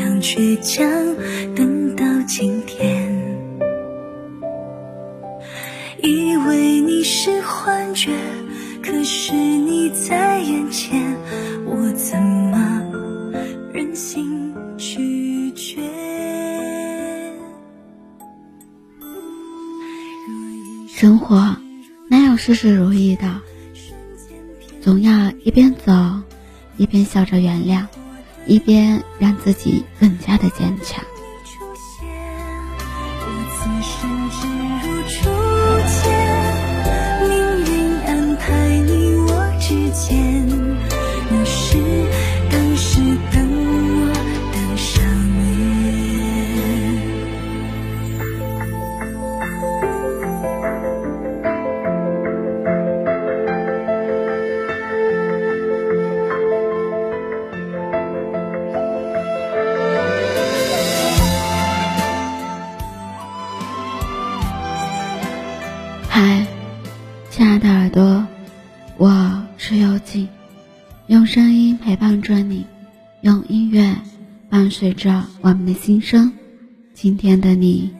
样倔强等到今天，以为你是幻觉，可是你在眼前，我怎么忍心拒绝。生活哪有事事如意的，总要一边走一边笑着原谅，一边让自己更加的坚强。用声音陪伴着你，用音乐伴随着我们的心声。今天的你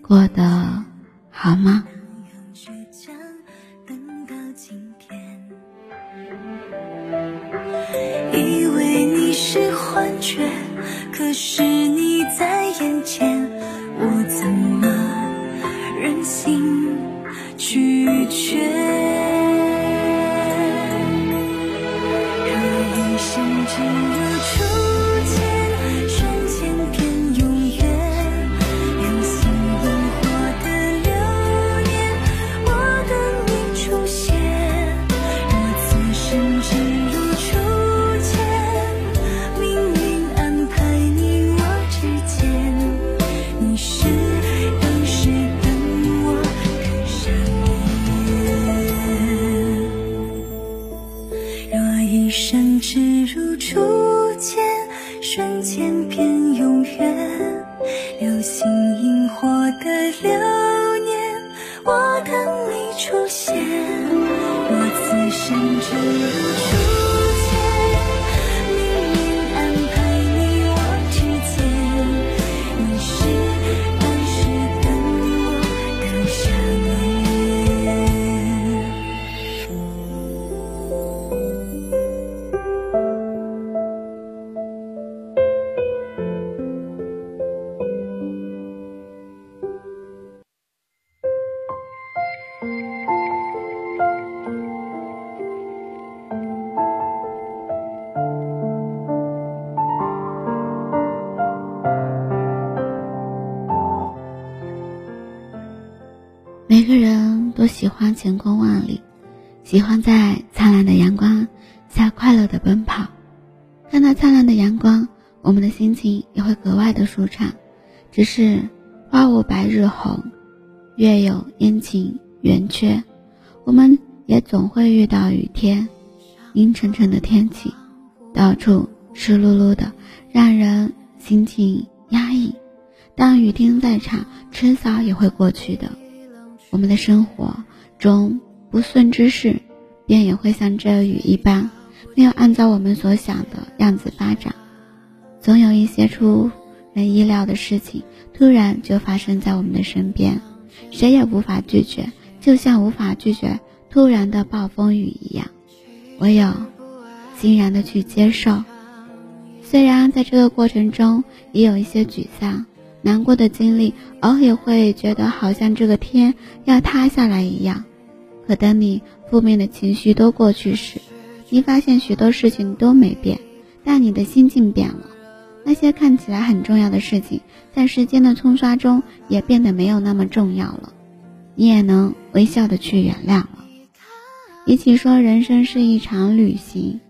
过得好吗？以为你是幻觉，可是你在眼前，我怎么忍心拒绝。甚至如初见，瞬间变永远，用心萤火的流年，我等你出现。若此生只如初见，命运安排你我之间，你是当时等我更上眼。若一生只如初见，瞬间变永远，流星萤火的流年，我等你出现。我此生只如初见，每个人都喜欢晴空万里，喜欢在灿烂的阳光下快乐的奔跑。看到灿烂的阳光，我们的心情也会格外的舒畅。只是花无百日红，月有阴晴圆缺，我们也总会遇到雨天。阴沉沉的天气，到处湿漉漉的，让人心情压抑。但雨天在场，迟早也会过去的。我们的生活中不顺之事，便也会像这雨一般，没有按照我们所想的样子发展。总有一些出人意料的事情，突然就发生在我们的身边，谁也无法拒绝，就像无法拒绝突然的暴风雨一样，唯有欣然的去接受。虽然在这个过程中也有一些沮丧难过的经历，偶尔也会觉得好像这个天要塌下来一样。可等你负面的情绪都过去时，你发现许多事情都没变，但你的心境变了。那些看起来很重要的事情，在时间的冲刷中也变得没有那么重要了，你也能微笑的去原谅了。与其说人生是一场旅行，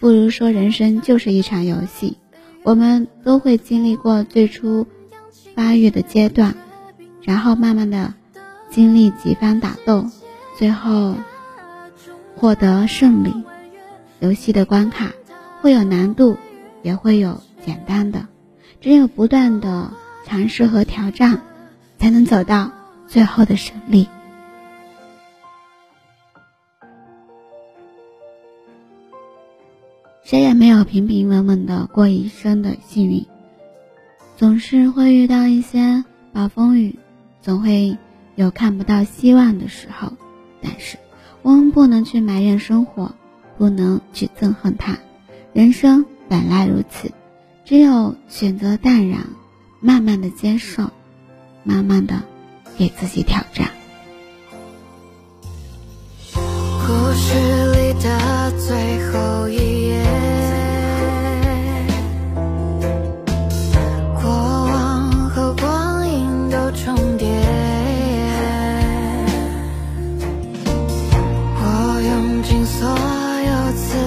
不如说人生就是一场游戏。我们都会经历过最初发育的阶段，然后慢慢的经历几番打斗，最后获得胜利。游戏的关卡会有难度，也会有简单的，只有不断的尝试和挑战，才能走到最后的胜利。谁也没有平平稳稳的过一生的幸运，总是会遇到一些暴风雨，总会有看不到希望的时候，但是我们不能去埋怨生活，不能去憎恨它。人生本来如此，只有选择淡然，慢慢的接受，慢慢的给自己挑战。故事里的最后一页，过往和光阴都重叠，我用尽所有词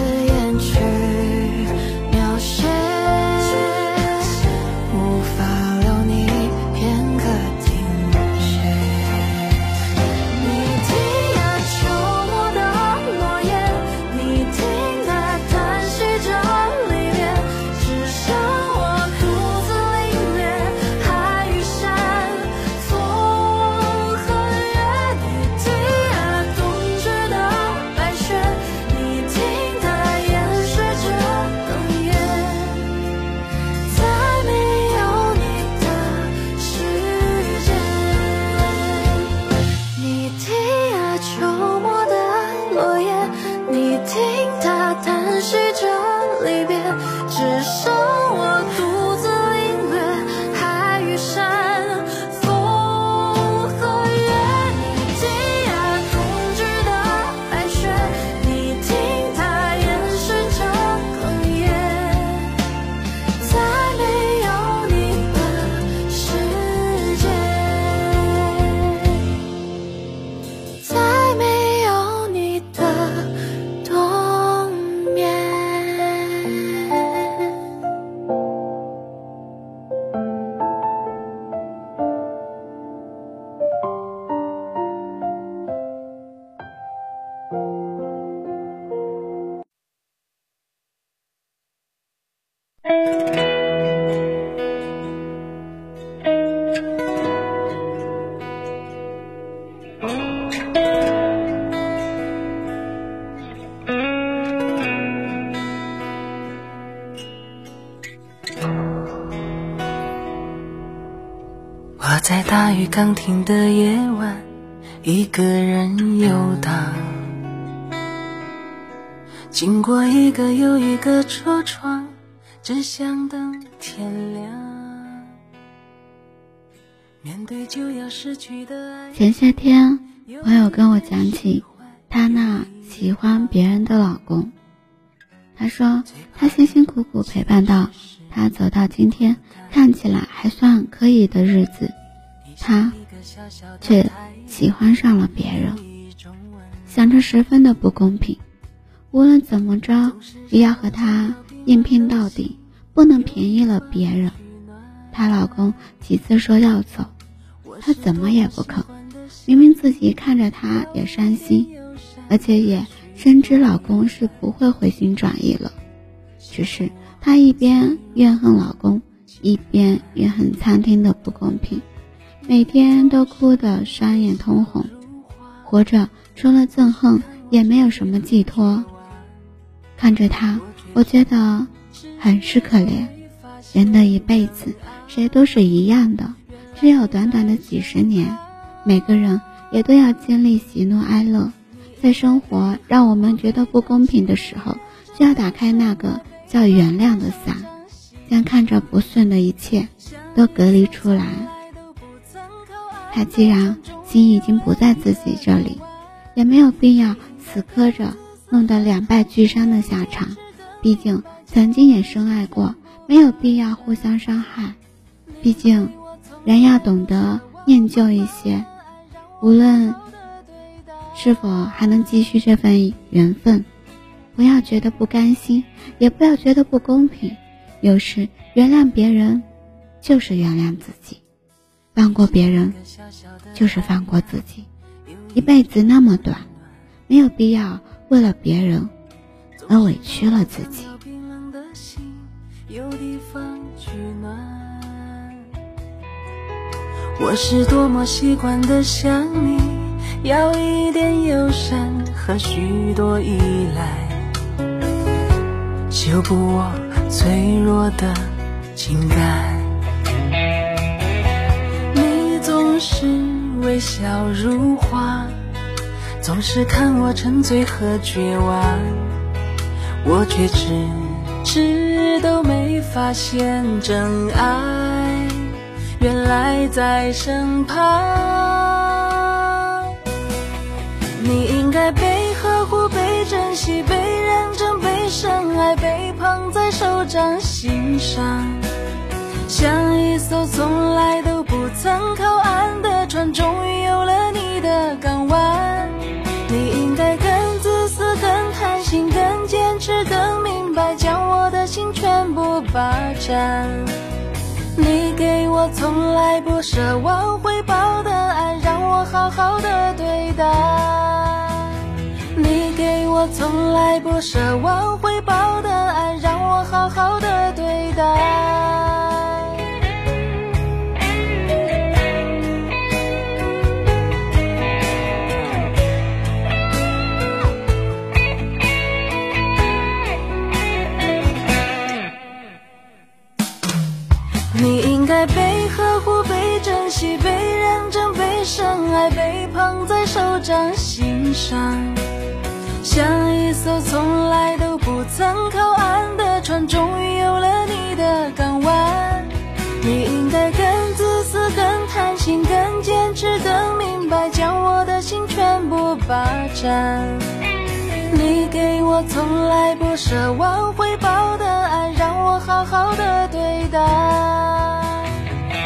在大雨刚停的夜晚，一个人游荡，经过一个又一个车窗，只想等天亮，面对就要失去的爱。前些天朋友跟我讲起她那喜欢别人的老公，她说她辛辛苦苦陪伴到她走到今天看起来还算可以的日子，他却喜欢上了别人，想着十分的不公平，无论怎么着也要和他硬拼到底，不能便宜了别人。她老公几次说要走，她怎么也不肯，明明自己看着他也伤心，而且也深知老公是不会回心转意了，只是她一边怨恨老公，一边怨恨餐厅的不公平，每天都哭得双眼通红，活着除了憎恨也没有什么寄托。看着他，我觉得很是可怜，人的一辈子谁都是一样的，只有短短的几十年，每个人也都要经历喜怒哀乐。在生活让我们觉得不公平的时候，就要打开那个叫原谅的伞，将看着不顺的一切都隔离出来。他既然心已经不在自己这里，也没有必要死磕着，弄得两败俱伤的下场。毕竟曾经也深爱过，没有必要互相伤害。毕竟人要懂得念旧一些，无论是否还能继续这份缘分，不要觉得不甘心，也不要觉得不公平。有时原谅别人就是原谅自己，放过别人就是放过自己。一辈子那么短，没有必要为了别人而委屈了自己。冰冷的心有地方取暖，我是多么习惯的想你，要一点忧伤和许多依赖，修补我脆弱的情感。微笑如花，总是看我沉醉和绝望，我却迟都没发现真爱原来在身旁。你应该被呵护，被珍惜，被认真，被深爱，被捧在手掌心上，像一艘从来都不曾靠岸的船，终于有了你的港湾。你应该更自私，更贪心，更坚持，更明白，将我的心全部霸占。你给我从来不奢望回报的爱，让我好好的对待。你给我从来不奢望回报的爱，让我好好的对待。你应该被呵护，被珍惜，被认真，被深爱，被捧在手掌心上，像一艘从来都不曾靠岸的船，终于有了你的港湾。你应该更自私，更贪心，更坚持，更明白，将我的心全部霸占。你给我从来不奢望回报的爱，让我好好的对待。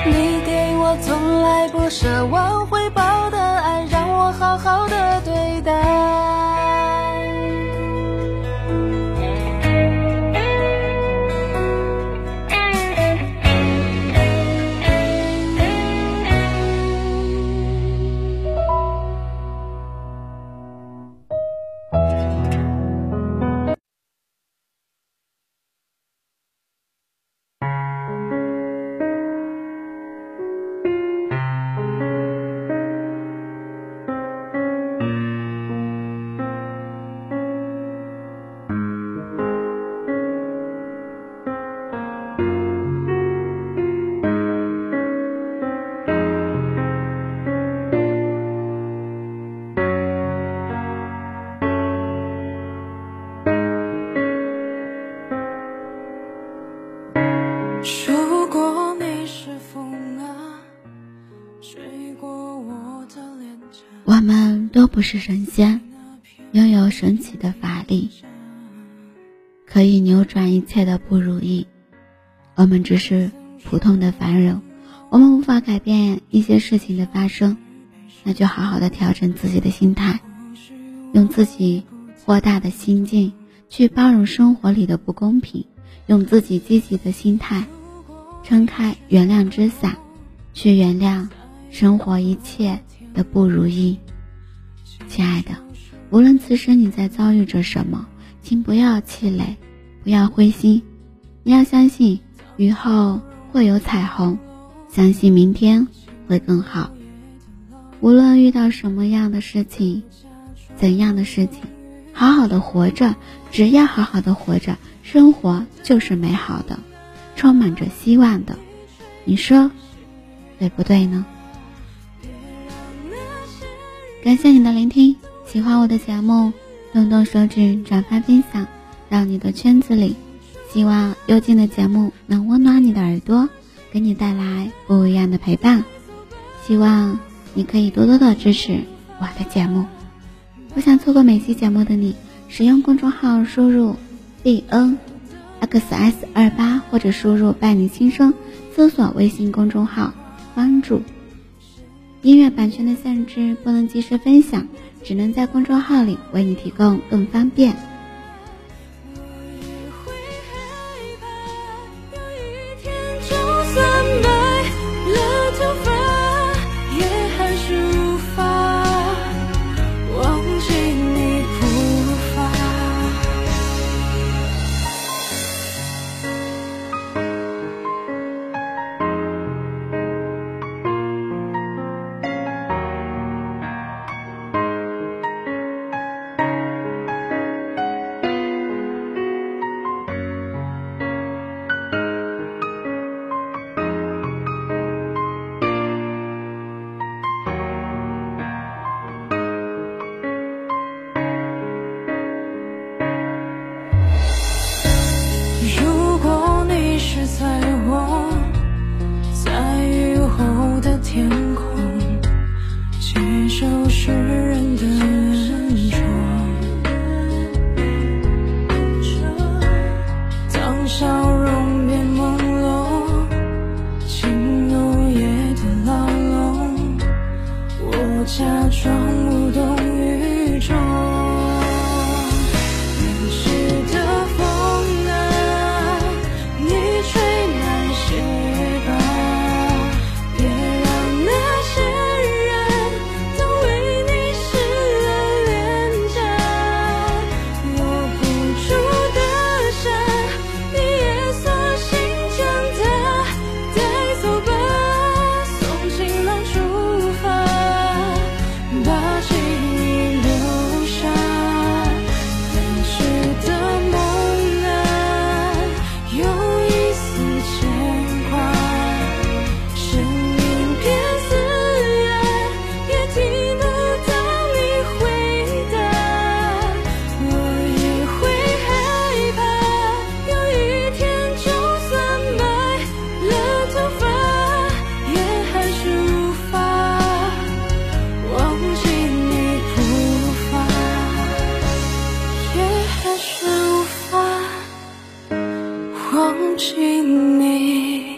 你给我从来不奢望回报的爱，让我好好的对待。我们都不是神仙，拥有神奇的法力，可以扭转一切的不如意。我们只是普通的凡人，我们无法改变一些事情的发生，那就好好的调整自己的心态，用自己豁达的心境去包容生活里的不公平，用自己积极的心态撑开原谅之伞，去原谅生活一切的不如意。亲爱的，无论此时你在遭遇着什么，请不要气馁，不要灰心，你要相信雨后会有彩虹，相信明天会更好。无论遇到什么样的事情，怎样的事情，好好的活着，只要好好的活着，生活就是美好的，充满着希望的，你说对不对呢？感谢你的聆听，喜欢我的节目，动动手指转发分享到你的圈子里，希望幽静的节目能温暖你的耳朵，给你带来不一样的陪伴。希望你可以多多的支持我的节目。不想错过每期节目的你，使用公众号输入 DNXS28 或者输入伴你心声，搜索微信公众号关注。音乐版权的限制不能及时分享，只能在公众号里为你提供更方便。忘记你。